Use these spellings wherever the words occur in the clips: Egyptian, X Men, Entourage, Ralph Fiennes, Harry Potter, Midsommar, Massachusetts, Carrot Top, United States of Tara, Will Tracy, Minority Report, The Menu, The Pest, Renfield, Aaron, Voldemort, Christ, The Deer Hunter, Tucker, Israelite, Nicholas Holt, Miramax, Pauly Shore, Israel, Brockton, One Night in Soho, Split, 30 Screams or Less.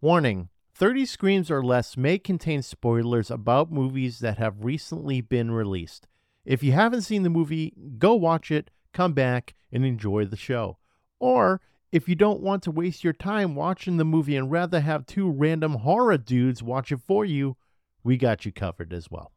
Warning, 30 Screams or Less may contain spoilers about movies that have recently been released. If you haven't seen the movie, go watch it, come back, and enjoy the show. Or, if you don't want to waste your time watching the movie and rather have two random horror dudes watch it for you, we got you covered as well.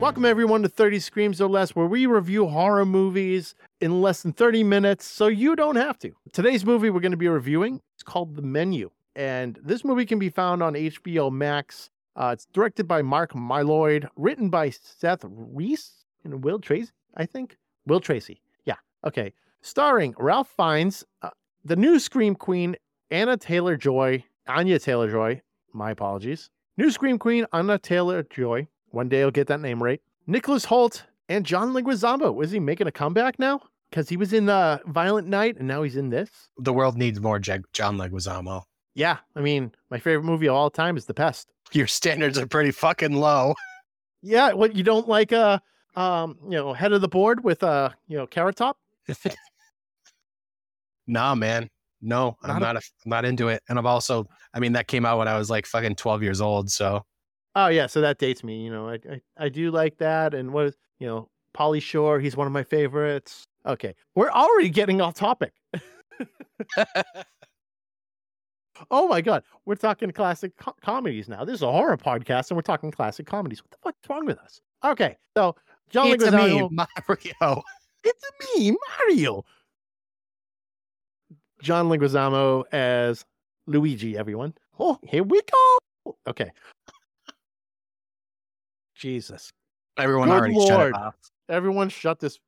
Welcome everyone to 30 Screams or Less, where we review horror movies in less than 30 minutes, so you don't have to. Today's movie we're going to be reviewing is called The Menu, and this movie can be found on HBO Max. It's directed by Mark Mylod, written by Seth Reiss and Will Tracy, I think. Will Tracy, yeah, okay. Starring Ralph Fiennes, the new Scream Queen, Anya Taylor-Joy, my apologies. New Scream Queen, Anya Taylor-Joy. One day I'll get that name right. Nicholas Holt and John Leguizamo. Is he making a comeback now? Because he was in Violent Night and now he's in this. The world needs more John Leguizamo. Yeah, I mean, my favorite movie of all time is The Pest. Your standards are pretty fucking low. Yeah, what, you don't like head of the board with Carrot Top? Nah, man. No, I'm not into it. And I've also, that came out when I was like fucking 12 years old, so. Oh, yeah. So that dates me. I do like that. And Pauly Shore, he's one of my favorites. Okay. We're already getting off topic. Oh, my God. We're talking classic comedies now. This is a horror podcast and we're talking classic comedies. What the fuck's wrong with us? Okay. So John Leguizamo. It's me, Mario. John Leguizamo as Luigi, everyone. Oh, here we go. Okay. Jesus. Everyone already shut it off. Everyone shut this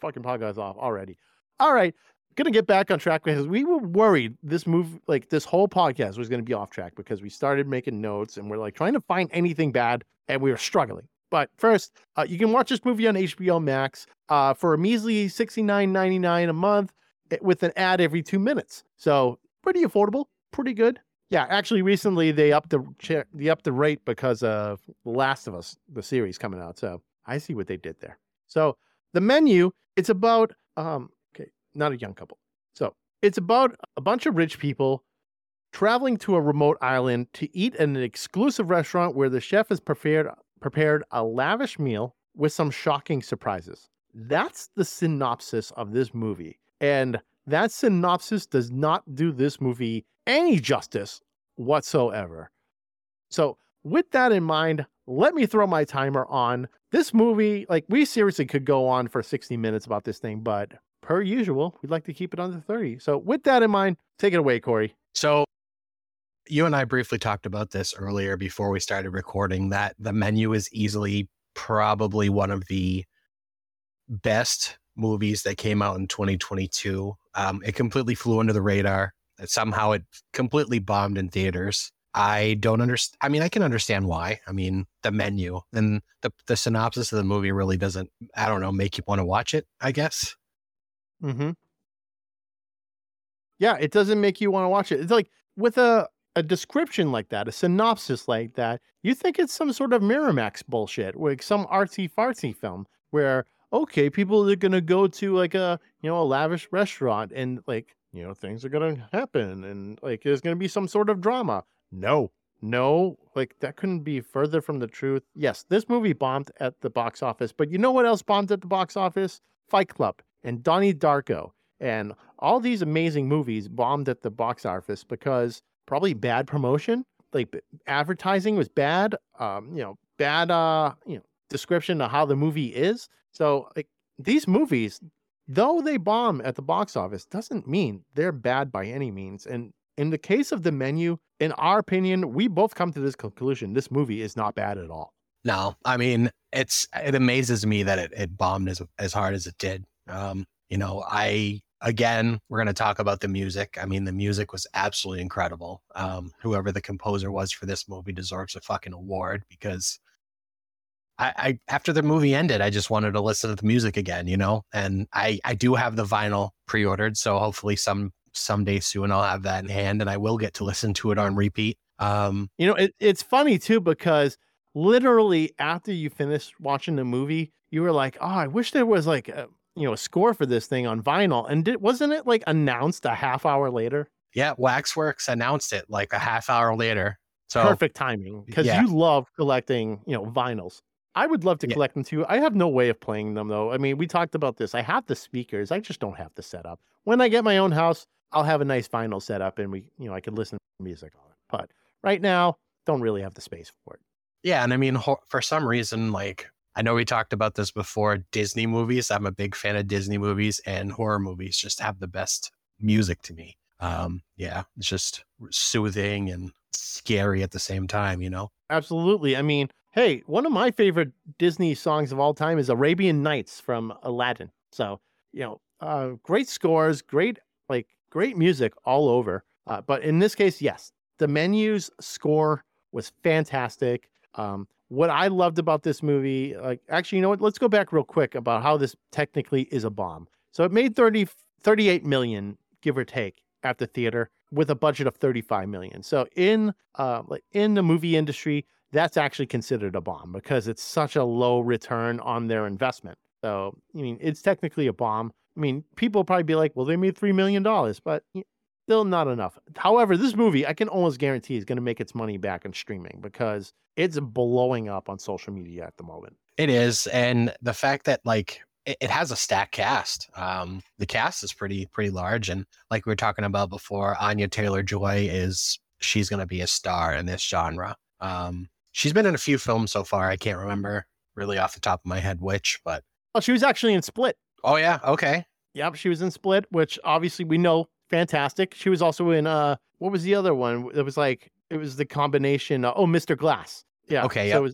fucking podcast off already. All right. Gonna get back on track because we were worried this whole podcast was gonna be off track because we started making notes and we're like trying to find anything bad and we were struggling. But first, you can watch this movie on HBO Max for a measly $69.99 a month with an ad every 2 minutes. So pretty affordable, pretty good. Yeah, actually, recently they upped the rate because of The Last of Us, the series coming out. So I see what they did there. So The Menu, it's about not a young couple. So it's about a bunch of rich people traveling to a remote island to eat at an exclusive restaurant where the chef has prepared a lavish meal with some shocking surprises. That's the synopsis of this movie, and that synopsis does not do this movie any justice whatsoever. So with that in mind, let me throw my timer on. This movie, we seriously could go on for 60 minutes about this thing, but per usual, we'd like to keep it under 30. So with that in mind, take it away, Corey. So you and I briefly talked about this earlier before we started recording, that The Menu is easily probably one of the best movies that came out in 2022. It completely flew under the radar. Somehow it completely bombed in theaters. I don't understand. I can understand why. The menu and the synopsis of the movie really doesn't, make you want to watch it, I guess. Mm-hmm. Yeah, it doesn't make you want to watch it. It's like with a description like that, a synopsis like that, you think it's some sort of Miramax bullshit, like some artsy-fartsy film where, okay, people are going to go to a lavish restaurant and things are going to happen and there's going to be some sort of drama. No, that couldn't be further from the truth. Yes, this movie bombed at the box office, but you know what else bombed at the box office? Fight Club and Donnie Darko and all these amazing movies bombed at the box office because probably bad promotion, advertising was bad, bad description of how the movie is. So these movies, though they bomb at the box office, doesn't mean they're bad by any means. And in the case of The Menu, in our opinion, we both come to this conclusion. This movie is not bad at all. No, it amazes me that it bombed as hard as it did. We're going to talk about the music. The music was absolutely incredible. Whoever the composer was for this movie deserves a fucking award because I after the movie ended, I just wanted to listen to the music again, you know, and I do have the vinyl pre-ordered. So hopefully someday soon I'll have that in hand and I will get to listen to it on repeat. You know, it's funny, too, because literally after you finished watching the movie, you were like, oh, I wish there was like a score for this thing on vinyl. And wasn't it like announced a half hour later? Yeah, Waxworks announced it like a half hour later. So perfect timing, because you love collecting, vinyls. I would love to collect them too. I have no way of playing them though. I mean, we talked about this. I have the speakers. I just don't have the setup. When I get my own house, I'll have a nice vinyl setup and I can listen to music on it. But right now, don't really have the space for it. Yeah, and I mean, for some reason, like, I know we talked about this before, Disney movies. I'm a big fan of Disney movies, and horror movies just have the best music to me. It's just soothing and scary at the same time, you know? Absolutely. I mean, hey, one of my favorite Disney songs of all time is Arabian Nights from Aladdin. So, great scores, great music all over. But in this case, yes, The Menu's score was fantastic. What I loved about this movie, let's go back real quick about how this technically is a bomb. So it made 38 million, give or take, at the theater with a budget of 35 million. So in the movie industry, that's actually considered a bomb because it's such a low return on their investment. So, I mean, it's technically a bomb. I mean, people probably be like, well, they made $3 million, but still not enough. However, this movie, I can almost guarantee, is going to make its money back in streaming because it's blowing up on social media at the moment. It is. And the fact that it has a stacked cast. The cast is pretty large. And like we were talking about before, Anya Taylor-Joy she's going to be a star in this genre. She's been in a few films so far. I can't remember really off the top of my head which, but. Oh, she was actually in Split. Oh, yeah. Okay. Yep. She was in Split, which obviously we know. Fantastic. She was also in, what was the other one? It was the combination. Mr. Glass. Yeah. Okay. Yeah. So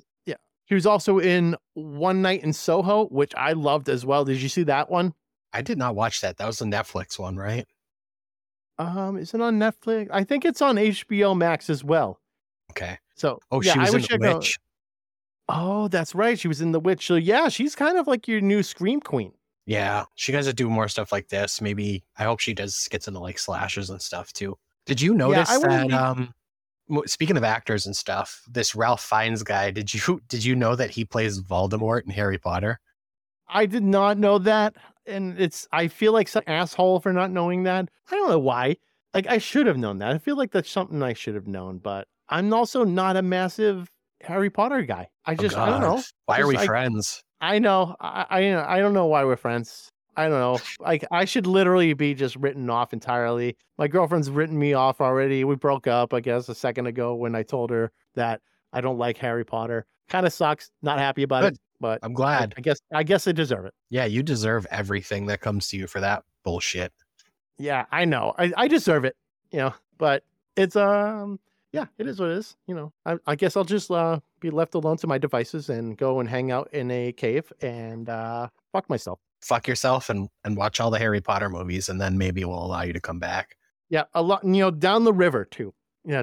he was also in One Night in Soho, which I loved as well. Did you see that one? I did not watch that. That was the Netflix one, right? Is it on Netflix? I think it's on HBO Max as well. Okay. So, she was in The Witch. Oh, that's right. She was in The Witch. So yeah, she's kind of like your new Scream Queen. Yeah. She has to do more stuff like this. Maybe I hope she gets into like slashers and stuff too. Did you notice that? Speaking of actors and stuff, this Ralph Fiennes guy, did you know that he plays Voldemort in Harry Potter? I did not know that. And I feel like some asshole for not knowing that. I don't know why. Like, I should have known that. I feel like that's something I should have known, but I'm also not a massive Harry Potter guy. I don't know. Why are we friends? I know. I don't know why we're friends. I don't know. Like, I should literally be just written off entirely. My girlfriend's written me off already. We broke up, I guess, a second ago when I told her that I don't like Harry Potter. Kind of sucks. Not happy about it, but I'm glad. I guess I deserve it. Yeah, you deserve everything that comes to you for that bullshit. Yeah, I know. I deserve it. But it's it is what it is. I guess I'll just be left alone to my devices and go and hang out in a cave and fuck myself. Fuck yourself and watch all the Harry Potter movies, and then maybe we'll allow you to come back. Yeah, a lot, down the river too. I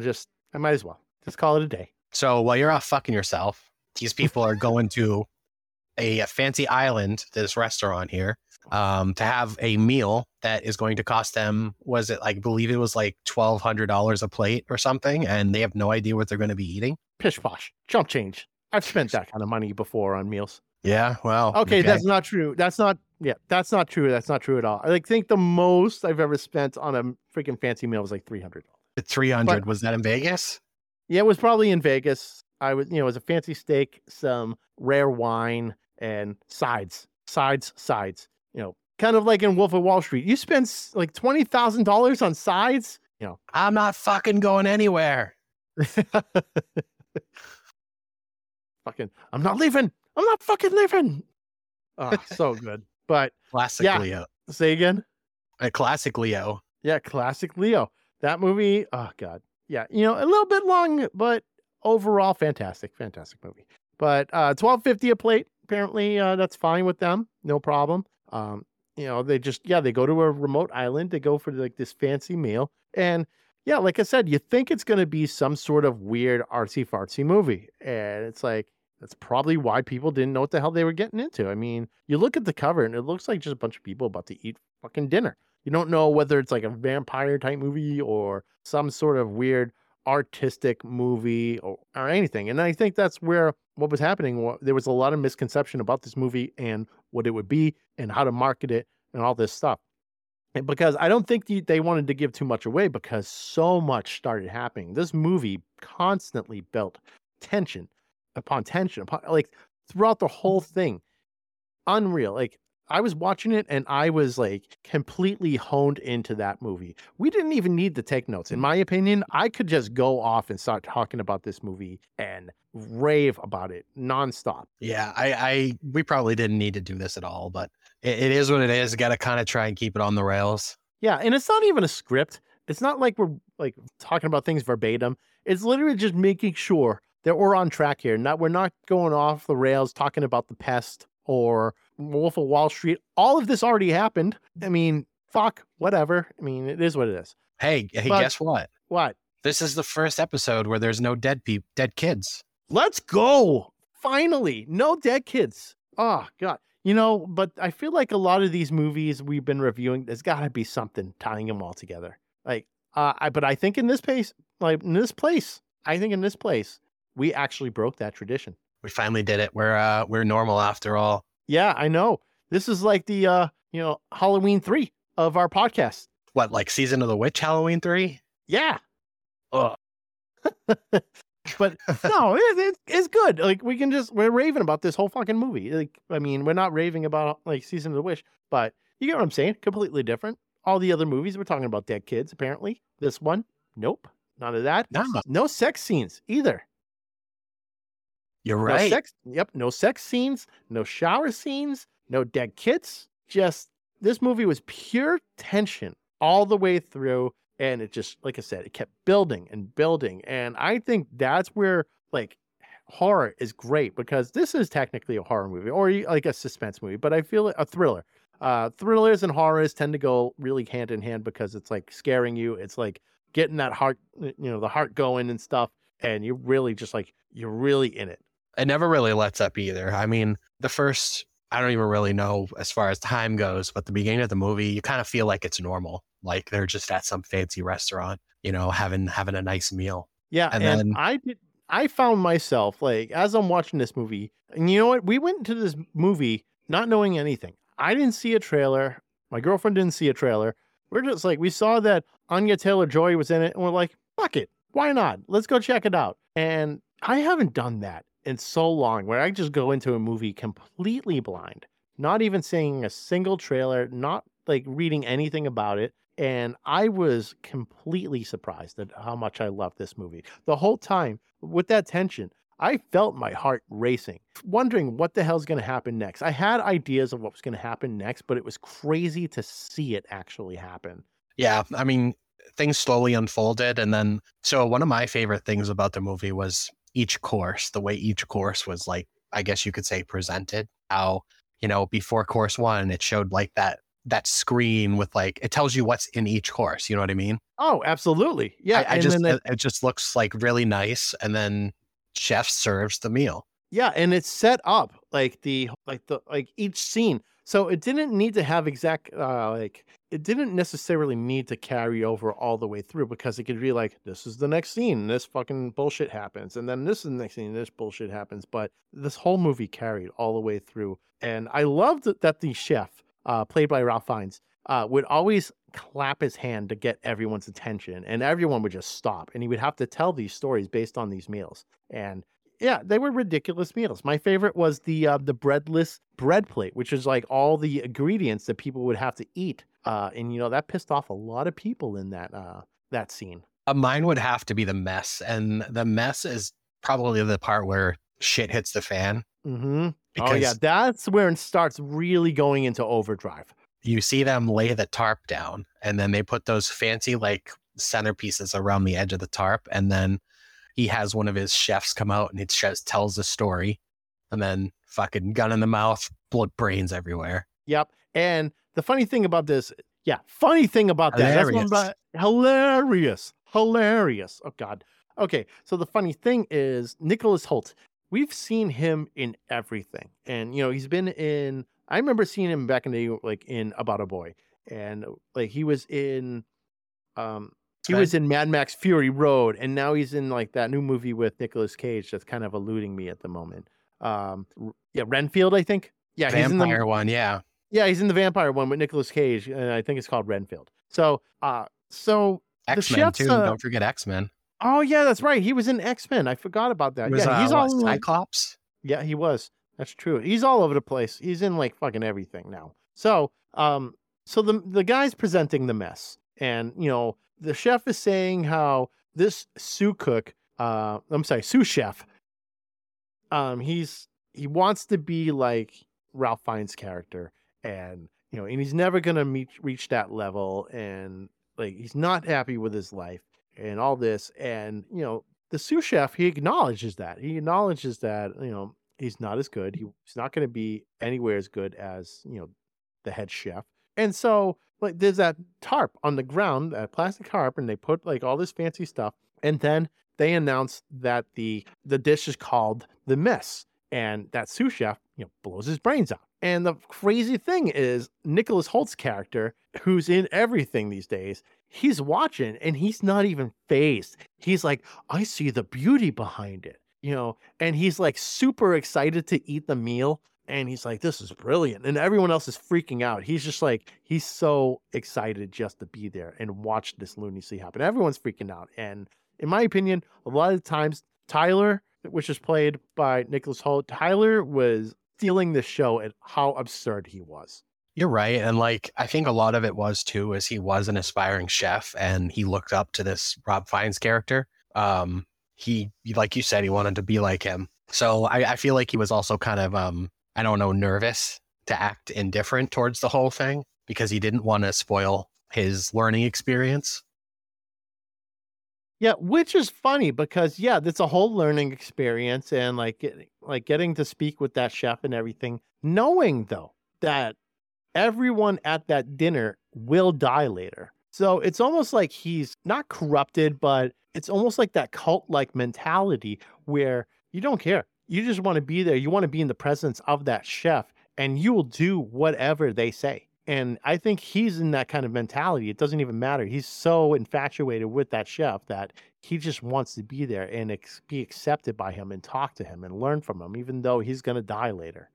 might as well just call it a day. So while you're off fucking yourself, these people are going to a fancy island, this restaurant here, to have a meal that is going to cost them, I believe it was $1,200 a plate or something, and they have no idea what they're going to be eating. Pish posh, chump change. I've spent that kind of money before on meals. Yeah, well. Okay, that's not true. That's not true. That's not true at all. I think the most I've ever spent on a freaking fancy meal was like $300. $300 was that in Vegas? Yeah, it was probably in Vegas. I was, it was a fancy steak, some rare wine, and sides. Kind of like in Wolf of Wall Street. You spend like $20,000 on sides. I'm not fucking going anywhere. Fucking, I'm not leaving. I'm not fucking living. Oh, so good. But classic Leo. Say again. A classic Leo. Yeah, classic Leo. That movie. Oh God. Yeah. A little bit long, but overall fantastic, fantastic movie. But $12.50 a plate. Apparently, that's fine with them. No problem. They go to a remote island. They go for like this fancy meal. And yeah, like I said, you think it's going to be some sort of weird artsy fartsy movie, and it's like. That's probably why people didn't know what the hell they were getting into. I mean, you look at the cover and it looks like just a bunch of people about to eat fucking dinner. You don't know whether it's like a vampire type movie or some sort of weird artistic movie or anything. And I think that's where what was happening. There was a lot of misconception about this movie and what it would be and how to market it and all this stuff. And because I don't think they wanted to give too much away because so much started happening. This movie constantly built tension upon tension, like throughout the whole thing. Unreal. Like, I was watching it and I was like completely honed into that movie. We didn't even need to take notes. In my opinion, I could just go off and start talking about this movie and rave about it nonstop. Yeah, we probably didn't need to do this at all, but it is what it is. Got to kind of try and keep it on the rails. Yeah. And it's not even a script. It's not like we're like talking about things verbatim. It's literally just making sure that we're on track here. We're not going off the rails talking about The Pest or Wolf of Wall Street. All of this already happened. I mean, fuck, whatever. I mean, it is what it is. Hey, but guess what? What? This is the first episode where there's no dead kids. Let's go! Finally, no dead kids. Oh, God. You know, but I feel like a lot of these movies we've been reviewing, there's got to be something tying them all together. Like, I think in this place, we actually broke that tradition. We finally did it. We're normal after all. Yeah, I know. This is like the Halloween 3 of our podcast. What, like Season of the Witch Halloween 3? Yeah. Oh. But no, it's good. Like, we're raving about this whole fucking movie. Like, I mean, we're not raving about like Season of the Witch, but you get what I'm saying? Completely different. All the other movies we're talking about dead kids. Apparently, this one, nope, none of that. No sex scenes either. You're right. No sex scenes, no shower scenes, no dead kids. Just, this movie was pure tension all the way through. And it just, like I said, it kept building and building. And I think that's where, like, horror is great, because this is technically a horror movie or like a suspense movie, but I feel a thriller. Thrillers and horrors tend to go really hand in hand because it's like scaring you. It's like getting that heart, the heart going and stuff. And you're really just like, you're really in it. It never really lets up either. I mean, the first, I don't even really know as far as time goes, but the beginning of the movie, you kind of feel like it's normal. Like they're just at some fancy restaurant, having a nice meal. Yeah. And then I found myself like, as I'm watching this movie, and you know what? We went into this movie not knowing anything. I didn't see a trailer. My girlfriend didn't see a trailer. We're just like, we saw that Anya Taylor-Joy was in it and we're like, fuck it. Why not? Let's go check it out. And I haven't done that in so long, where I just go into a movie completely blind, not even seeing a single trailer, not like reading anything about it. And I was completely surprised at how much I loved this movie. The whole time with that tension, I felt my heart racing, wondering what the hell's going to happen next. I had ideas of what was going to happen next, but it was crazy to see it actually happen. Yeah. I mean, things slowly unfolded. And then, so one of my favorite things about the movie was the way each course was, like, I guess you could say, presented. How, before course one, it showed like that screen with like, it tells you what's in each course. You know what I mean? Oh, absolutely. Yeah. It just looks like really nice. And then chef serves the meal. Yeah. And it's set up like each scene. So it didn't need to have it didn't necessarily need to carry over all the way through, because it could be like, this is the next scene, and this fucking bullshit happens. And then this is the next scene, and this bullshit happens. But this whole movie carried all the way through. And I loved that the chef, played by Ralph Fiennes, would always clap his hand to get everyone's attention, and everyone would just stop. And he would have to tell these stories based on these meals. And yeah, they were ridiculous meals. My favorite was the breadless bread plate, which is like all the ingredients that people would have to eat. And that pissed off a lot of people in that scene. Mine would have to be the mess, and the mess is probably the part where shit hits the fan. Mm-hmm. Oh yeah, that's where it starts really going into overdrive. You see them lay the tarp down, and then they put those fancy like centerpieces around the edge of the tarp, and then he has one of his chefs come out and it just tells the story, and then fucking gun in the mouth, blood, brains everywhere. Yep. And the funny thing about this. Yeah. Funny thing about that. Hilarious. Hilarious. Oh God. Okay. So the funny thing is Nicholas Holt we've seen him in everything. And, you know, he's been in, I remember seeing him back in the day, like in About a Boy. And like he was in, he was in Mad Max Fury Road. And now he's in like that new movie with Nicolas Cage that's kind of eluding me at the moment. Yeah, Renfield, I think. Yeah, vampire he's in the one. Yeah. Yeah, he's in the vampire one with Nicolas Cage, and I think it's called Renfield. So X Men too. Don't forget X Men. Oh yeah, that's right. He was in X Men. I forgot about that. Was, yeah, he's all Cyclops. Yeah, he was. That's true. He's all over the place. He's in like fucking everything now. So, so the guy's presenting the mess, and you know the chef is saying how this sous cook, I'm sorry, sous chef. He wants to be like Ralph Fiennes' character. And, you know, and he's never going to reach that level. And like, he's not happy with his life and all this. And, you know, the sous chef, he acknowledges that. He acknowledges that, you know, he's not as good. He's not going to be anywhere as good as, you know, the head chef. And so like, there's that tarp on the ground, that plastic tarp, and they put like all this fancy stuff. And then they announce that the dish is called the mess. And that sous chef, you know, blows his brains out. And the crazy thing is, Nicholas Holt's character, who's in everything these days, he's watching and he's not even phased. He's like, I see the beauty behind it, you know, and he's like super excited to eat the meal. And he's like, this is brilliant. And everyone else is freaking out. He's just like, he's so excited just to be there and watch this lunacy happen. Everyone's freaking out. And in my opinion, a lot of times, Tyler, which is played by Nicholas Holt, Tyler was stealing the show at how absurd he was. You're right. And like, I think a lot of it was too, is he was an aspiring chef and he looked up to this Rob Fiennes character. He, like you said, he wanted to be like him. So I feel like he was also kind of, I don't know, nervous to act indifferent towards the whole thing because he didn't want to spoil his learning experience. Yeah, which is funny because, yeah, that's a whole learning experience and like getting to speak with that chef and everything, knowing, though, that everyone at that dinner will die later. So it's almost like he's not corrupted, but it's almost like that cult-like mentality where you don't care. You just want to be there. You want to be in the presence of that chef and you will do whatever they say. And I think he's in that kind of mentality. It doesn't even matter. He's so infatuated with that chef that he just wants to be there and be accepted by him and talk to him and learn from him, even though he's going to die later.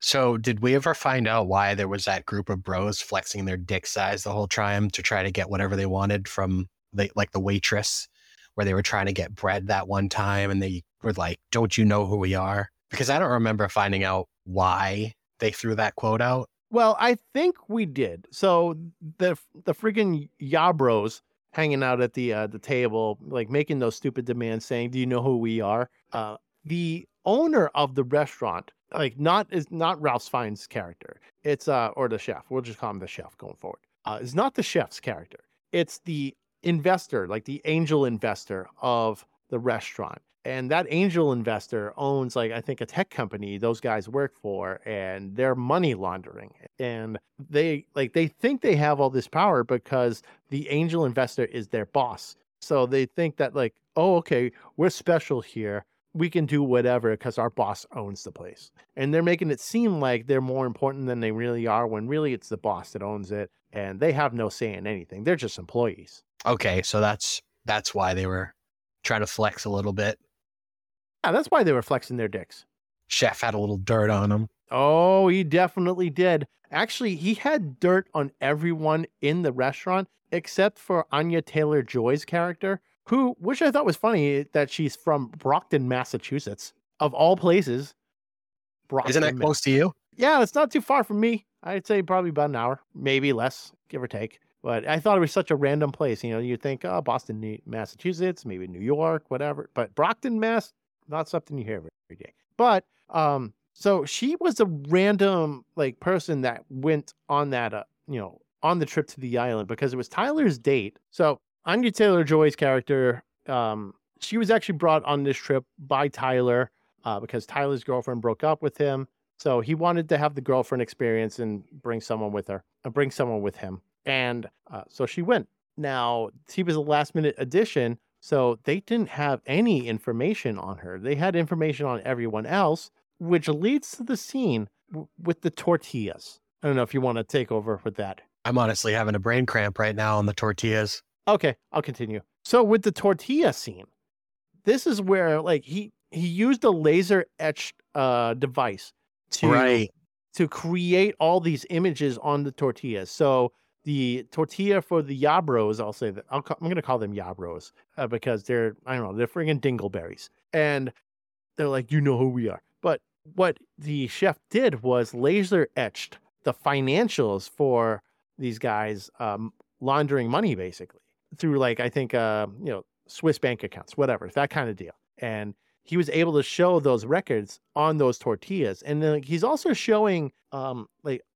So did we ever find out why there was that group of bros flexing their dick size the whole time to try to get whatever they wanted from the waitress, where they were trying to get bread that one time and they were like, don't you know who we are? Because I don't remember finding out why they threw that quote out. Well, I think we did. So the friggin' yabros hanging out at the table, like making those stupid demands, saying, "Do you know who we are?" The owner of the restaurant, like is not Ralph Fiennes' character. It's or the chef. We'll just call him the chef going forward. It's not the chef's character. It's the investor, like the angel investor of the restaurant. And that angel investor owns, like, I think a tech company those guys work for, and they're money laundering. And they think they have all this power because the angel investor is their boss. So they think that, like, oh, okay, we're special here. We can do whatever because our boss owns the place. And they're making it seem like they're more important than they really are when really it's the boss that owns it. And they have no say in anything. They're just employees. Okay, so that's why they were trying to flex a little bit. Yeah, that's why they were flexing their dicks. Chef had a little dirt on him. Oh, he definitely did. Actually, he had dirt on everyone in the restaurant, except for Anya Taylor-Joy's character, which I thought was funny that she's from Brockton, Massachusetts, of all places. Brockton. Isn't that close to you? Yeah, it's not too far from me. I'd say probably about an hour, maybe less, give or take. But I thought it was such a random place. You know, you'd think, oh, Boston, Massachusetts, maybe New York, whatever. But Brockton, Mass, not something you hear every day. But so she was a random like person that went on that, you know, on the trip to the island because it was Tyler's date. So Anya Taylor-Joy's character, she was actually brought on this trip by Tyler because Tyler's girlfriend broke up with him. So he wanted to have the girlfriend experience and bring someone with him. And so she went. Now, she was a last minute addition So they didn't have any information on her. They had information on everyone else, which leads to the scene with the tortillas. I don't know if you want to take over with that. I'm honestly having a brain cramp right now on the tortillas. Okay, I'll continue. So with the tortilla scene, this is where like he used a laser etched device to create all these images on the tortillas. So the tortilla for the yabros, I'll say that I'm going to call them yabros because they're, I don't know, they're friggin' dingleberries. And they're like, you know who we are. But what the chef did was laser etched the financials for these guys laundering money basically through like, I think, Swiss bank accounts, whatever, that kind of deal. And he was able to show those records on those tortillas. And then like, he's also showing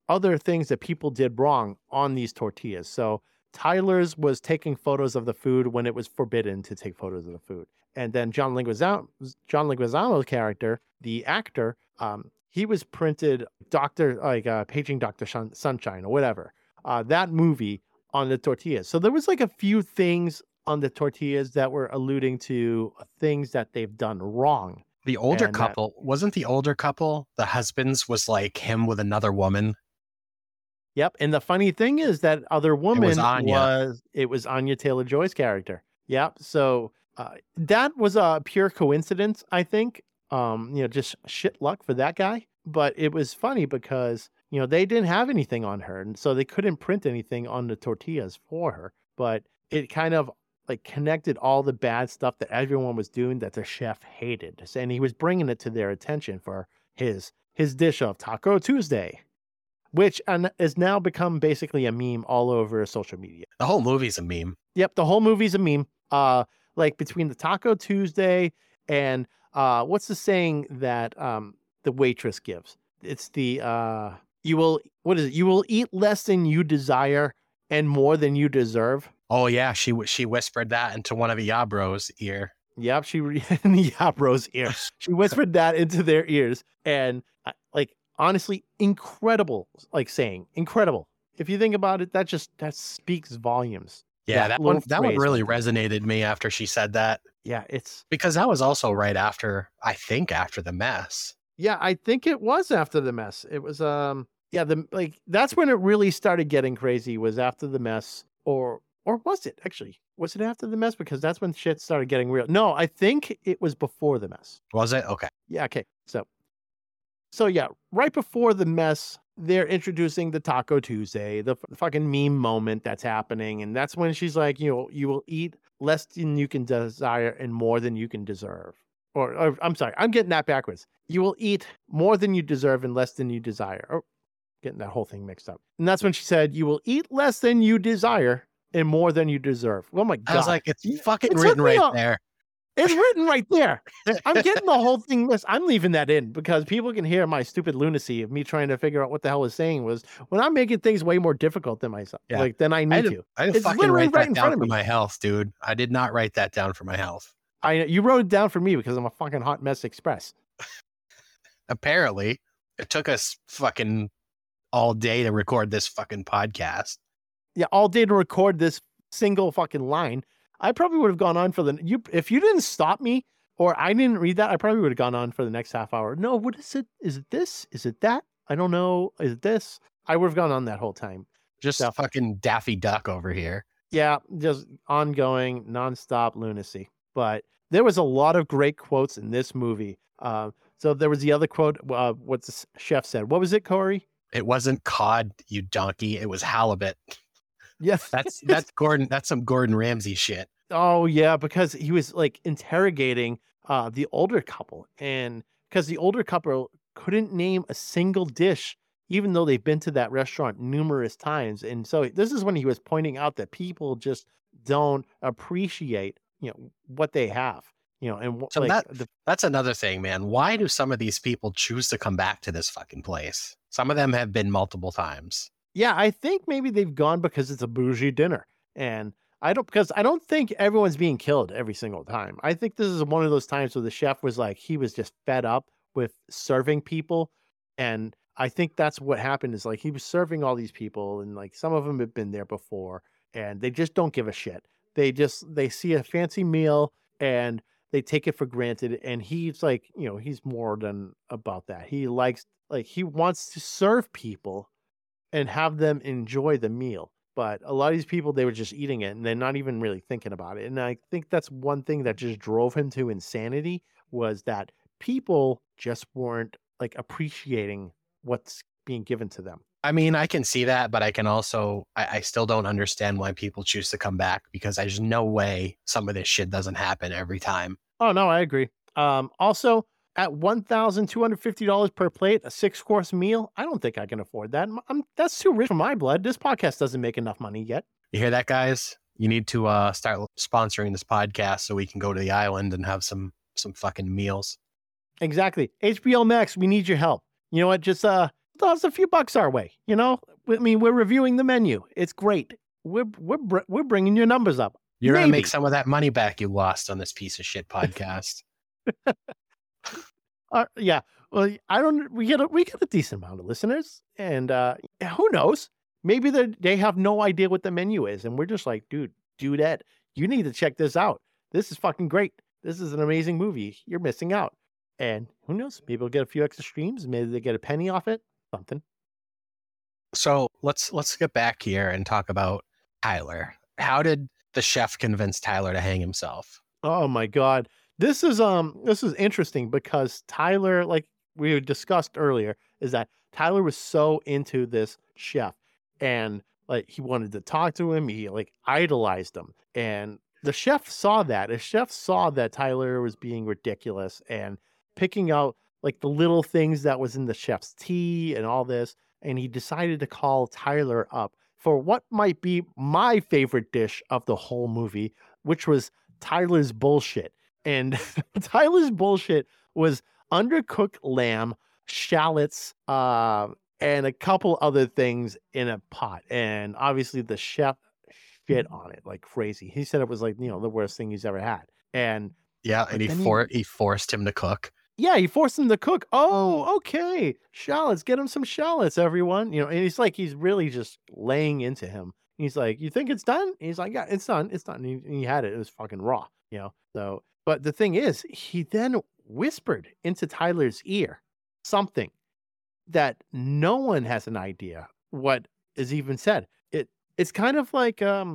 other things that people did wrong on these tortillas. So Tyler's was taking photos of the food when it was forbidden to take photos of the food. And then John Leguizamo's character, the actor, he was printed paging Dr. Sunshine or whatever, that movie on the tortillas. So there was like a few things on the tortillas that were alluding to things that they've done wrong. The husband's was like him with another woman. Yep. And the funny thing is that other woman was Anya Taylor-Joy's character. Yep. So that was a pure coincidence, I think. Just shit luck for that guy. But it was funny because, they didn't have anything on her. And so they couldn't print anything on the tortillas for her. But it kind of like connected all the bad stuff that everyone was doing that the chef hated. And he was bringing it to their attention for his dish of Taco Tuesday, which has now become basically a meme all over social media. The whole movie's a meme. Yep, the whole movie's a meme. Between the Taco Tuesday and what's the saying that the waitress gives? It's the you will eat less than you desire and more than you deserve. Oh yeah, she whispered that into one of the Yabro's ear. Yep, in the Yabro's ear. She whispered that into their ears, and honestly, incredible saying, incredible. If you think about it, that speaks volumes. Yeah, that one really resonated me after she said that. Yeah, it's because that was also right after after the mess. Yeah, I think it was after the mess. It was that's when it really started getting crazy. Was after the mess or was it actually? Was it after the mess? Because that's when shit started getting real. No, I think it was before the mess. Was it? Okay. Yeah, okay. So yeah, right before the mess, they're introducing the Taco Tuesday, the fucking meme moment that's happening. And that's when she's like, you will eat less than you can desire and more than you can deserve. Or I'm sorry, I'm getting that backwards. You will eat more than you deserve and less than you desire. Or getting that whole thing mixed up. And that's when she said, you will eat less than you desire and more than you deserve. Oh my God. I was like, it's fucking written right there. It's written right there. I'm getting the whole thing. I'm leaving that in because people can hear my stupid lunacy of me trying to figure out what the hell is saying was when I'm making things way more difficult than myself. Yeah. Than I need to. I didn't fucking write that down for my health, dude. I did not write that down for my health. You wrote it down for me because I'm a fucking hot mess express. Apparently. It took us fucking all day to record this fucking podcast. Yeah, all day to record this single fucking line. I probably would have gone on if you didn't stop me or I didn't read that, I probably would have gone on for the next half hour. No, what is it? Is it this? Is it that? I don't know. Is it this? I would have gone on that whole time. Just a fucking Daffy Duck over here. Yeah, just ongoing, nonstop lunacy. But there was a lot of great quotes in this movie. So there was the other quote, what the chef said. What was it, Corey? It wasn't cod, you donkey. It was halibut. Yes, that's Gordon. That's some Gordon Ramsay shit. Oh yeah, because he was interrogating the older couple, and because the older couple couldn't name a single dish, even though they've been to that restaurant numerous times. And so this is when he was pointing out that people just don't appreciate, what they have, and so that's another thing, man. Why do some of these people choose to come back to this fucking place? Some of them have been multiple times. Yeah, I think maybe they've gone because it's a bougie dinner. And I don't think everyone's being killed every single time. I think this is one of those times where the chef was he was just fed up with serving people. And I think that's what happened is he was serving all these people and some of them have been there before and they just don't give a shit. They see a fancy meal and they take it for granted. And he's like, you know, he's more than about that. He likes, like, he wants to serve people and have them enjoy the meal. But a lot of these people, they were just eating it and they're not even really thinking about it. And I think that's one thing that just drove him to insanity, was that people just weren't like appreciating what's being given to them. I mean, I can see that, but I can also, I still don't understand why people choose to come back, because there's no way some of this shit doesn't happen every time. Oh, no, I agree. Also, at $1,250 per plate, a 6-course meal, I don't think I can afford that. That's too rich for my blood. This podcast doesn't make enough money yet. You hear that, guys? You need to start sponsoring this podcast so we can go to the island and have some fucking meals. Exactly. HBO Max, we need your help. You know what? Just toss a few bucks our way. You know, I mean, we're reviewing The Menu. It's great. We're bringing your numbers up. You're going to make some of that money back you lost on this piece of shit podcast. Yeah. Well, I don't. We get a decent amount of listeners, and who knows? Maybe they have no idea what The Menu is, and we're just like, dude, Ed, you need to check this out. This is fucking great. This is an amazing movie. You're missing out. And who knows? Maybe we'll get a few extra streams. Maybe they get a penny off it. Something. So let's get back here and talk about Tyler. How did the chef convince Tyler to hang himself? Oh my God, this is interesting, because Tyler, like we discussed earlier, is that Tyler was so into this chef, and like he wanted to talk to him. He like idolized him, and the chef saw that. The chef saw that Tyler was being ridiculous and picking out like the little things that was in the chef's tea and all this. And he decided to call Tyler up for what might be my favorite dish of the whole movie, which was Tyler's bullshit. And Tyler's bullshit was undercooked lamb, shallots, and a couple other things in a pot. And obviously the chef shit on it like crazy. He said it was like, you know, the worst thing he's ever had. And yeah, and he forced him to cook. Yeah, he forced him to cook. Oh, okay. Shallots. Get him some shallots, everyone. You know, and he's like, he's really just laying into him. He's like, you think it's done? And he's like, yeah, it's done. It's done. And he had it. It was fucking raw, you know? So, but the thing is, he then whispered into Tyler's ear something that no one has an idea what is even said. It's kind of like the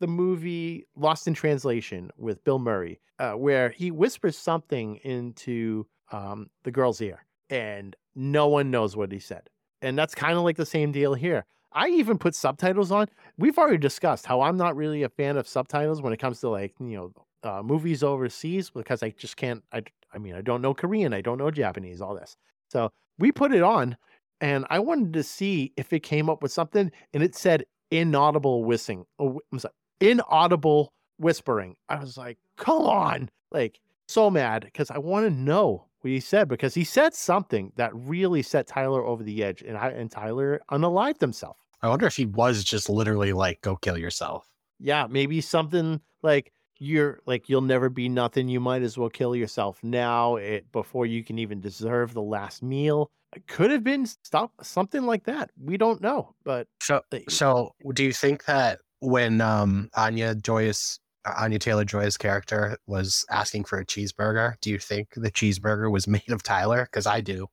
movie Lost in Translation with Bill Murray, where he whispers something into the girl's ear and no one knows what he said. And that's kind of like the same deal here. I even put subtitles on. We've already discussed how I'm not really a fan of subtitles when it comes to like, you know, movies overseas, because I just can't, I mean, I don't know Korean, I don't know Japanese, all this. So we put it on and I wanted to see if it came up with something, and it said inaudible whistling. Oh, I'm sorry, inaudible whispering. I was like, come on, like so mad, because I want to know what he said, because he said something that really set Tyler over the edge, and Tyler unalived himself. I wonder if he was just literally like, go kill yourself. Yeah, maybe something like, you're like, you'll never be nothing. You might as well kill yourself now before you can even deserve the last meal. It could have been something like that. We don't know. But so do you think that when Anya Taylor-Joy's character was asking for a cheeseburger, do you think the cheeseburger was made of Tyler? Because I do.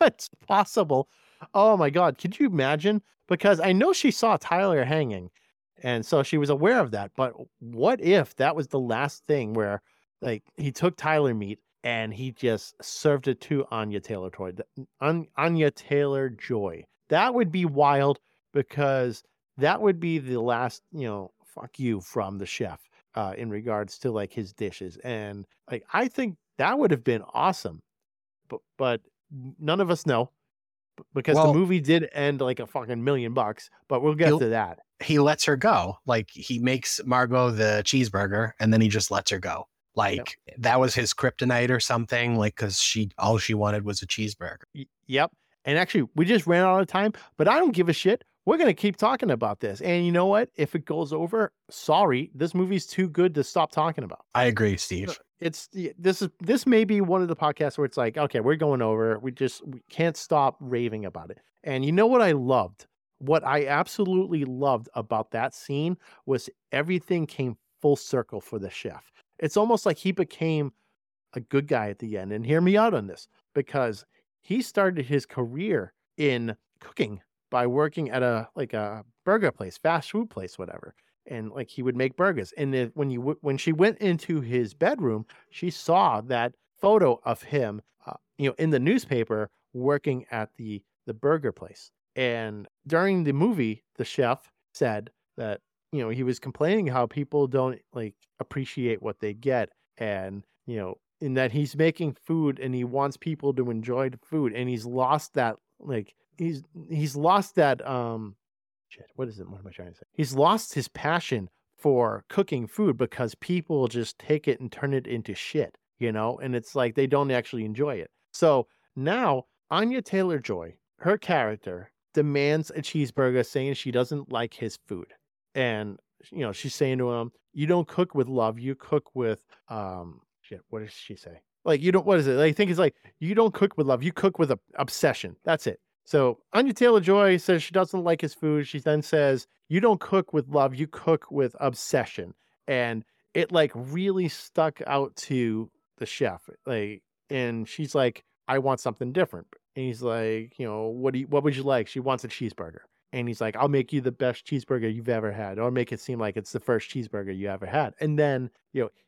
It's possible. Oh my God. Could you imagine? Because I know she saw Tyler hanging, and so she was aware of that. But what if that was the last thing, where like he took Tyler meat and he just served it to Anya Taylor-Joy? That would be wild, because that would be the last, you know, fuck you from the chef in regards to like his dishes. And like, I think that would have been awesome, but none of us know, because the movie did end like a fucking $1 million, but we'll get to that. He lets her go. Like, he makes Margot the cheeseburger and then he just lets her go. Like, yep. That was his kryptonite or something, like, because all she wanted was a cheeseburger. Yep. And actually, we just ran out of time, but I don't give a shit. We're going to keep talking about this. And you know what? If it goes over, sorry, this movie's too good to stop talking about. I agree, Steve. This may be one of the podcasts where it's like, okay, we're going over. We can't stop raving about it. And you know what I loved? What I absolutely loved about that scene was everything came full circle for the chef. It's almost like he became a good guy at the end. And hear me out on this, because he started his career in cooking by working at a burger place, fast food place, whatever. And like he would make burgers. And when she went into his bedroom, she saw that photo of him, in the newspaper working at the burger place. And during the movie, the chef said that, he was complaining how people don't appreciate what they get. And, in that he's making food and he wants people to enjoy the food. And he's lost that, he's lost that, what is it? What am I trying to say? He's lost his passion for cooking food because people just take it and turn it into shit, and it's like, they don't actually enjoy it. So now Anya Taylor-Joy, her character, demands a cheeseburger, saying she doesn't like his food. And, she's saying to him, you don't cook with love. You cook with, what does she say? I think it's you don't cook with love. You cook with obsession. That's it. So Anya Taylor-Joy says she doesn't like his food. She then says, you don't cook with love. You cook with obsession. And it really stuck out to the chef. And she's like, I want something different. And he's like, what would you like? She wants a cheeseburger. And he's like, I'll make you the best cheeseburger you've ever had, or make it seem like it's the first cheeseburger you ever had. And then,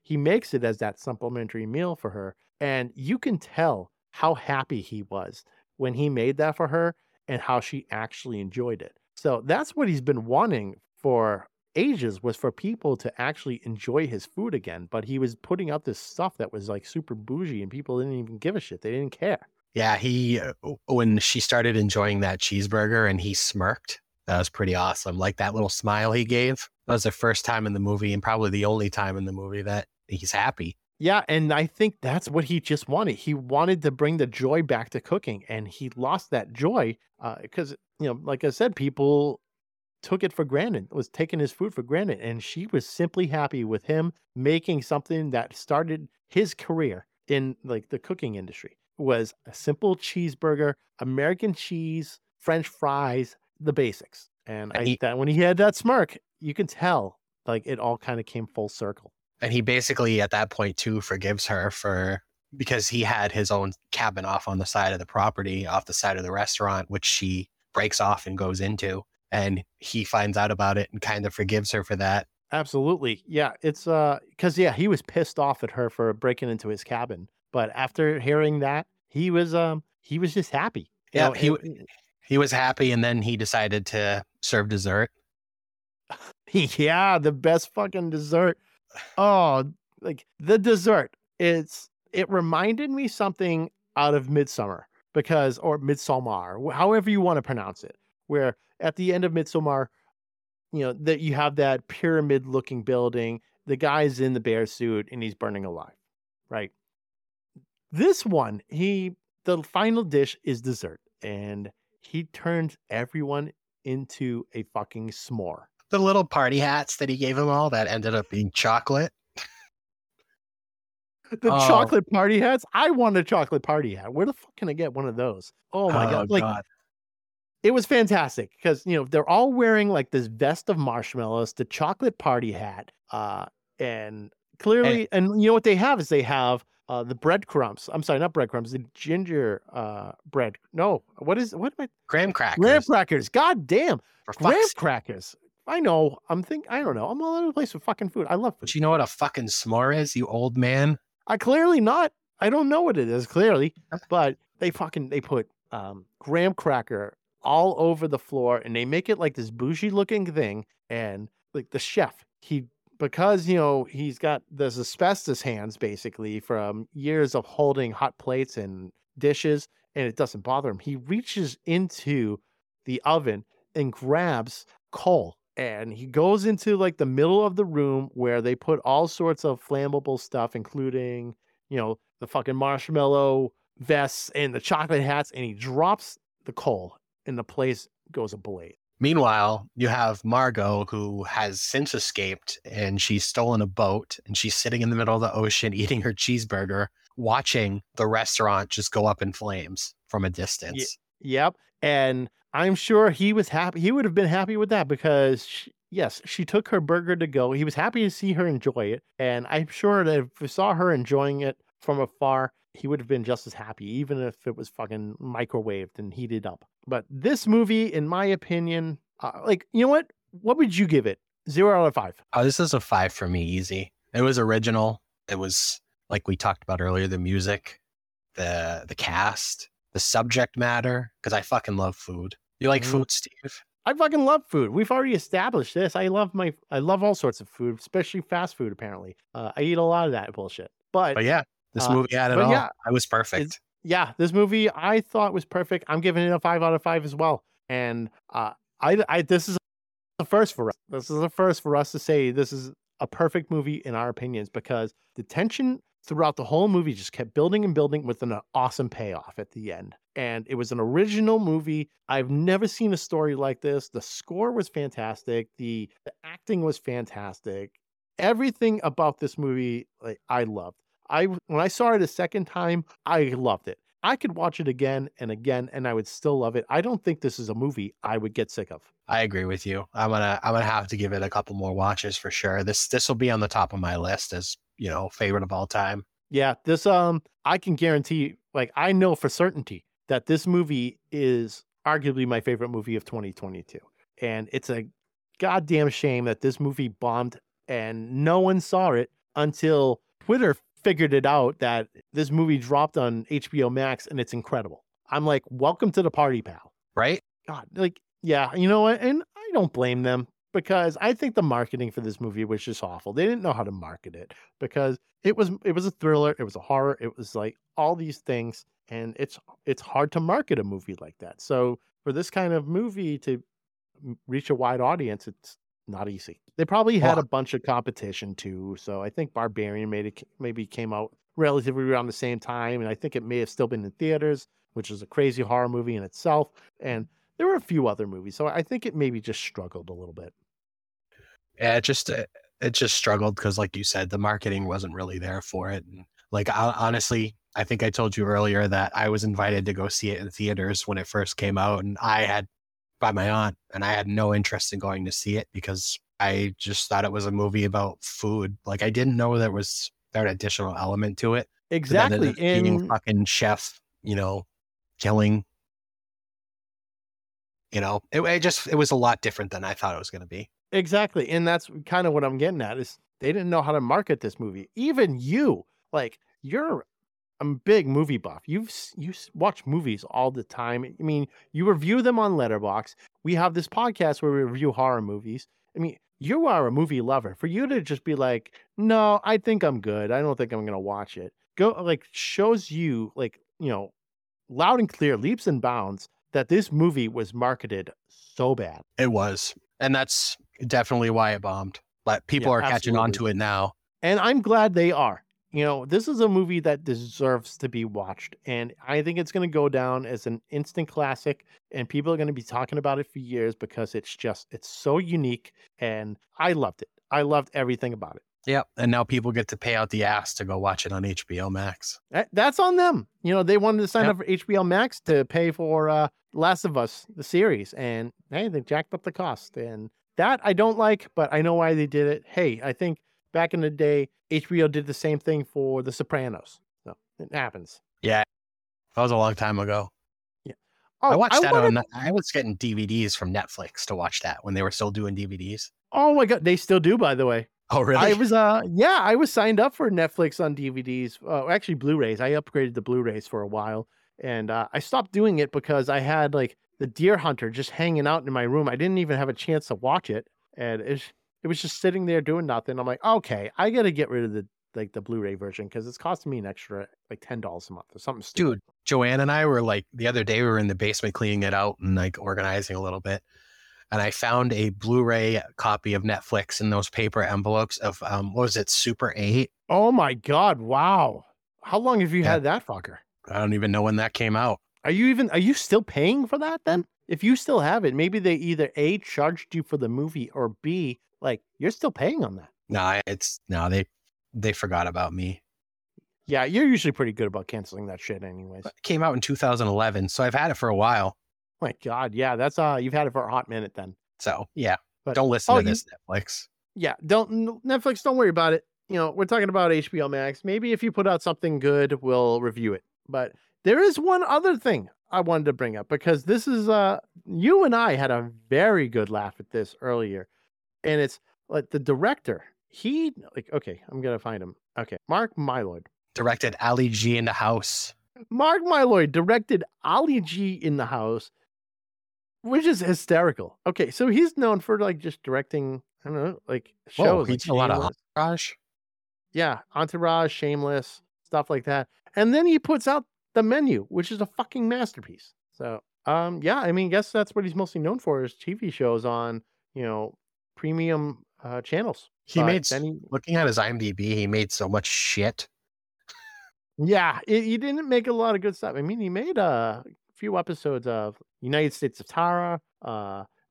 he makes it as that supplementary meal for her. And you can tell how happy he was when he made that for her and how she actually enjoyed it. So that's what he's been wanting for ages, was for people to actually enjoy his food again. But he was putting out this stuff that was super bougie and people didn't even give a shit. They didn't care. Yeah, when she started enjoying that cheeseburger and he smirked, that was pretty awesome. Like that little smile he gave, that was the first time in the movie and probably the only time in the movie that he's happy. Yeah, and I think that's what he just wanted. He wanted to bring the joy back to cooking, and he lost that joy because, like I said, people took it for granted, was taking his food for granted, and she was simply happy with him making something that started his career in the cooking industry. Was a simple cheeseburger, American cheese, French fries, the basics. And when he had that smirk, you can tell it all kind of came full circle. And he basically at that point too forgives her because he had his own cabin off on the side of the property, off the side of the restaurant, which she breaks off and goes into. And he finds out about it and kind of forgives her for that. Absolutely. Yeah. It's because he was pissed off at her for breaking into his cabin. But after hearing that, he was just happy. Yeah, he was happy, and then he decided to serve dessert. Yeah, the best fucking dessert. Oh, the dessert. It reminded me something out of Midsommar, or Midsommar, however you want to pronounce it, where at the end of Midsommar, that you have that pyramid-looking building, the guy's in the bear suit and he's burning alive, right? This one, the final dish is dessert, and he turns everyone into a fucking s'more. The little party hats that he gave them all, that ended up being chocolate. Chocolate party hats? I want a chocolate party hat. Where the fuck can I get one of those? Oh my God. God. It was fantastic because, they're all wearing this vest of marshmallows, the chocolate party hat, and clearly, and what they have is the breadcrumbs. I'm sorry, not breadcrumbs. The ginger bread. No, graham crackers. Graham crackers. God damn. Graham crackers. I know. I don't know. I'm all over the place with fucking food. I love food. But you know what a fucking s'more is, you old man? I clearly not. I don't know what it is, clearly. But they put graham cracker all over the floor, and they make it this bougie looking thing. And the chef, because, he's got this asbestos hands basically from years of holding hot plates and dishes, and it doesn't bother him. He reaches into the oven and grabs coal, and he goes into the middle of the room where they put all sorts of flammable stuff, including, the fucking marshmallow vests and the chocolate hats, and he drops the coal, and the place goes ablaze. Meanwhile, you have Margot, who has since escaped, and she's stolen a boat, and she's sitting in the middle of the ocean eating her cheeseburger, watching the restaurant just go up in flames from a distance. Yep. And I'm sure he was happy. He would have been happy with that because, she took her burger to go. He was happy to see her enjoy it. And I'm sure that if we saw her enjoying it from afar, he would have been just as happy, even if it was fucking microwaved and heated up. But this movie, in my opinion, you know what? What would you give it? 0 out of 5. Oh, this is a 5 for me, easy. It was original. It was, like we talked about earlier, the music, the cast, the subject matter, because I fucking love food. You like food, Steve? I fucking love food. We've already established this. I love all sorts of food, especially fast food, apparently. I eat a lot of that bullshit. But yeah, this movie had it all. Yeah, I was perfect. Yeah, this movie I thought was perfect. I'm giving it a 5 out of 5 as well. And this is the first for us. This is the first for us to say this is a perfect movie in our opinions, because the tension throughout the whole movie just kept building and building with an awesome payoff at the end. And it was an original movie. I've never seen a story like this. The score was fantastic. The acting was fantastic. Everything about this movie, I loved. When I saw it a second time, I loved it. I could watch it again and again, and I would still love it. I don't think this is a movie I would get sick of. I agree with you. I'm gonna have to give it a couple more watches for sure. This will be on the top of my list as, you know, favorite of all time. Yeah, this I can guarantee, I know for certainty that this movie is arguably my favorite movie of 2022, and it's a goddamn shame that this movie bombed and no one saw it until Twitter figured it out that this movie dropped on HBO Max and it's incredible. I'm like, welcome to the party, pal. Right? God, yeah, you know what? And I don't blame them, because I think the marketing for this movie was just awful. They didn't know how to market it, because it was a thriller, it was a horror, it was all these things, and it's hard to market a movie like that. So for this kind of movie to reach a wide audience, it's not easy. They probably had a bunch of competition too. So I think Barbarian maybe came out relatively around the same time. And I think it may have still been in theaters, which is a crazy horror movie in itself. And there were a few other movies. So I think it maybe just struggled a little bit. Yeah, it just struggled because, like you said, the marketing wasn't really there for it. And honestly, I think I told you earlier that I was invited to go see it in theaters when it first came out. And I had no interest in going to see it because I just thought it was a movie about food. I didn't know there was an additional element to it. Exactly. Being fucking chef, killing. It was a lot different than I thought it was going to be. Exactly. And that's kind of what I'm getting at, is they didn't know how to market this movie. Even you, you're a big movie buff. You watch movies all the time. I mean, you review them on Letterboxd. We have this podcast where we review horror movies. I mean, you are a movie lover. For you to just be like, no, I think I'm good, I don't think I'm going to watch it, go shows you, loud and clear, leaps and bounds, that this movie was marketed so bad. It was. And that's definitely why it bombed. But people are catching on to it now. And I'm glad they are. This is a movie that deserves to be watched. And I think it's going to go down as an instant classic. And people are going to be talking about it for years because it's so unique. And I loved it. I loved everything about it. Yeah. And now people get to pay out the ass to go watch it on HBO Max. That's on them. They wanted to sign up for HBO Max to pay for Last of Us, the series. And hey, they jacked up the cost. And that I don't like, but I know why they did it. Hey, I think back in the day, HBO did the same thing for The Sopranos. So it happens. Yeah. That was a long time ago. Yeah. Oh, I was getting DVDs from Netflix to watch that when they were still doing DVDs. Oh my God. They still do, by the way. Oh, really? I was signed up for Netflix on DVDs. Actually Blu-rays. I upgraded the Blu-rays for a while, and I stopped doing it because I had The Deer Hunter just hanging out in my room. I didn't even have a chance to watch it. And it was just sitting there doing nothing. I'm like, okay, I got to get rid of the Blu-ray version because it's costing me an extra $10 a month or something stupid. Dude, Joanne and I were the other day, we were in the basement cleaning it out and organizing a little bit. And I found a Blu-ray copy of Netflix in those paper envelopes of, Super 8? Oh my God, wow. How long have you had that fucker? I don't even know when that came out. Are you still paying for that then? If you still have it, maybe they either A, charged you for the movie, or B, you're still paying on that. No, they forgot about me. Yeah, you're usually pretty good about canceling that shit anyways. It came out in 2011, so I've had it for a while. My God, yeah, that's you've had it for a hot minute then. So, yeah, but, don't listen to this, Netflix. Yeah, don't worry about it. You know, we're talking about HBO Max. Maybe if you put out something good, we'll review it. But there is one other thing I wanted to bring up, because this is, you and I had a very good laugh at this earlier. And it's like the director, I'm going to find him. Okay, Mark Mylod. Directed Ali G in the House. Mark Mylod directed Ali G in the House, which is hysterical. Okay, so he's known for like just directing, I don't know, like shows. Whoa, he did a lot of Entourage. Yeah, Entourage, Shameless, stuff like that. And then he puts out The Menu, which is a fucking masterpiece. So, yeah, I mean, I guess that's what he's mostly known for is TV shows on, you know, premium channels. Looking at his IMDb, he made so much shit. Yeah, he didn't make a lot of good stuff. I mean, he made a few episodes of United States of Tara,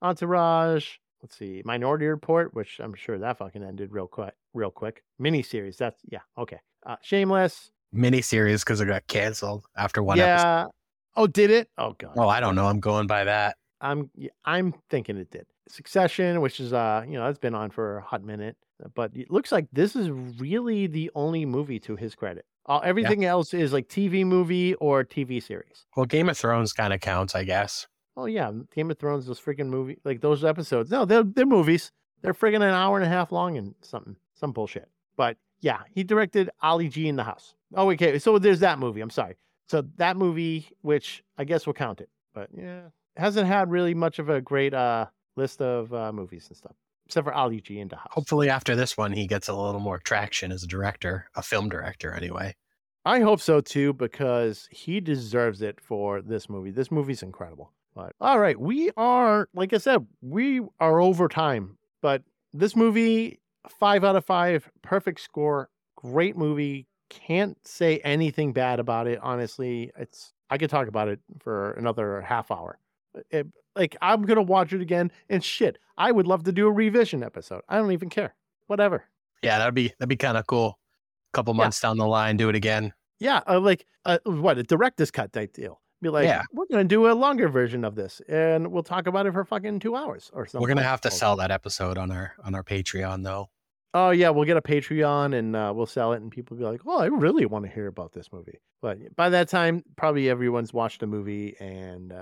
Entourage. Let's see, Minority Report, which I'm sure that fucking ended real quick. Miniseries, that's, yeah, okay. Shameless. Miniseries, because it got canceled after one episode. Oh, did it? Oh, God. Oh, I don't know. I'm going by that. I'm thinking it did. Succession, which is, that's been on for a hot minute. But it looks like this is really the only movie to his credit. Everything else is like TV movie or TV series. Well, Game of Thrones kind of counts, I guess. Well, yeah, Game of Thrones, those freaking movies, like those episodes. No, they're movies. They're freaking an hour and a half long and something, some bullshit. But yeah, he directed Ali G in the House. Oh, okay, so there's that movie. I'm sorry. So that movie, which I guess we'll count it, but yeah, hasn't had really much of a great list of movies and stuff, except for Ali G in the House. Hopefully after this one, he gets a little more traction as a director, a film director anyway. I hope so too, because he deserves it for this movie. This movie's incredible. But all right, we are, like I said, we are over time, but this movie, 5 out of 5, perfect score, great movie. Can't say anything bad about it. Honestly, I could talk about it for another half hour. I'm going to watch it again and shit. I would love to do a revision episode. I don't even care. Whatever. Yeah, that'd be kind of cool. A couple months down the line, do it again. Yeah, a director's cut type deal. Be like, We're going to do a longer version of this and we'll talk about it for fucking 2 hours or something. We're going to have to sell that episode on our Patreon though. Oh, yeah, we'll get a Patreon and we'll sell it and people will be like, oh, I really want to hear about this movie. But by that time, probably everyone's watched the movie and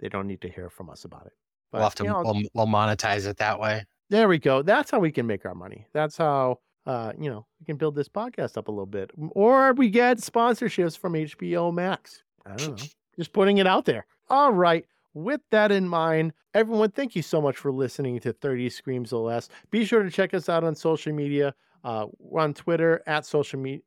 they don't need to hear from us about it. But, we'll have to we'll monetize it that way. There we go. That's how we can make our money. That's how, we can build this podcast up a little bit. Or we get sponsorships from HBO Max. I don't know. Just putting it out there. All right. With that in mind, everyone, thank you so much for listening to 30 Screams or Less. Be sure to check us out on social media. We're on Twitter at social media.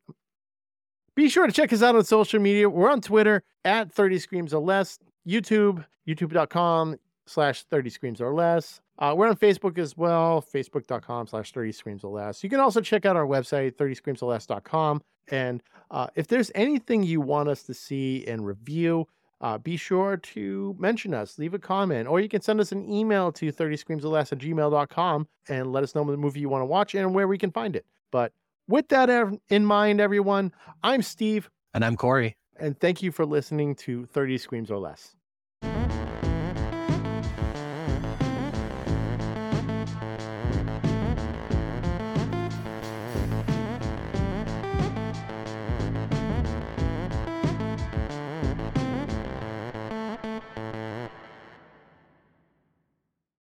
Be sure to check us out on social media. We're on Twitter at 30 Screams or Less. YouTube, youtube.com/30 Screams or Less. We're on Facebook as well, facebook.com/30 Screams or Less. You can also check out our website, 30screamsorless.com. And if there's anything you want us to see and review, be sure to mention us, leave a comment, or you can send us an email to 30screamsorless@gmail.com and let us know the movie you want to watch and where we can find it. But with that in mind, everyone, I'm Steve. And I'm Corey. And thank you for listening to 30 Screams or Less.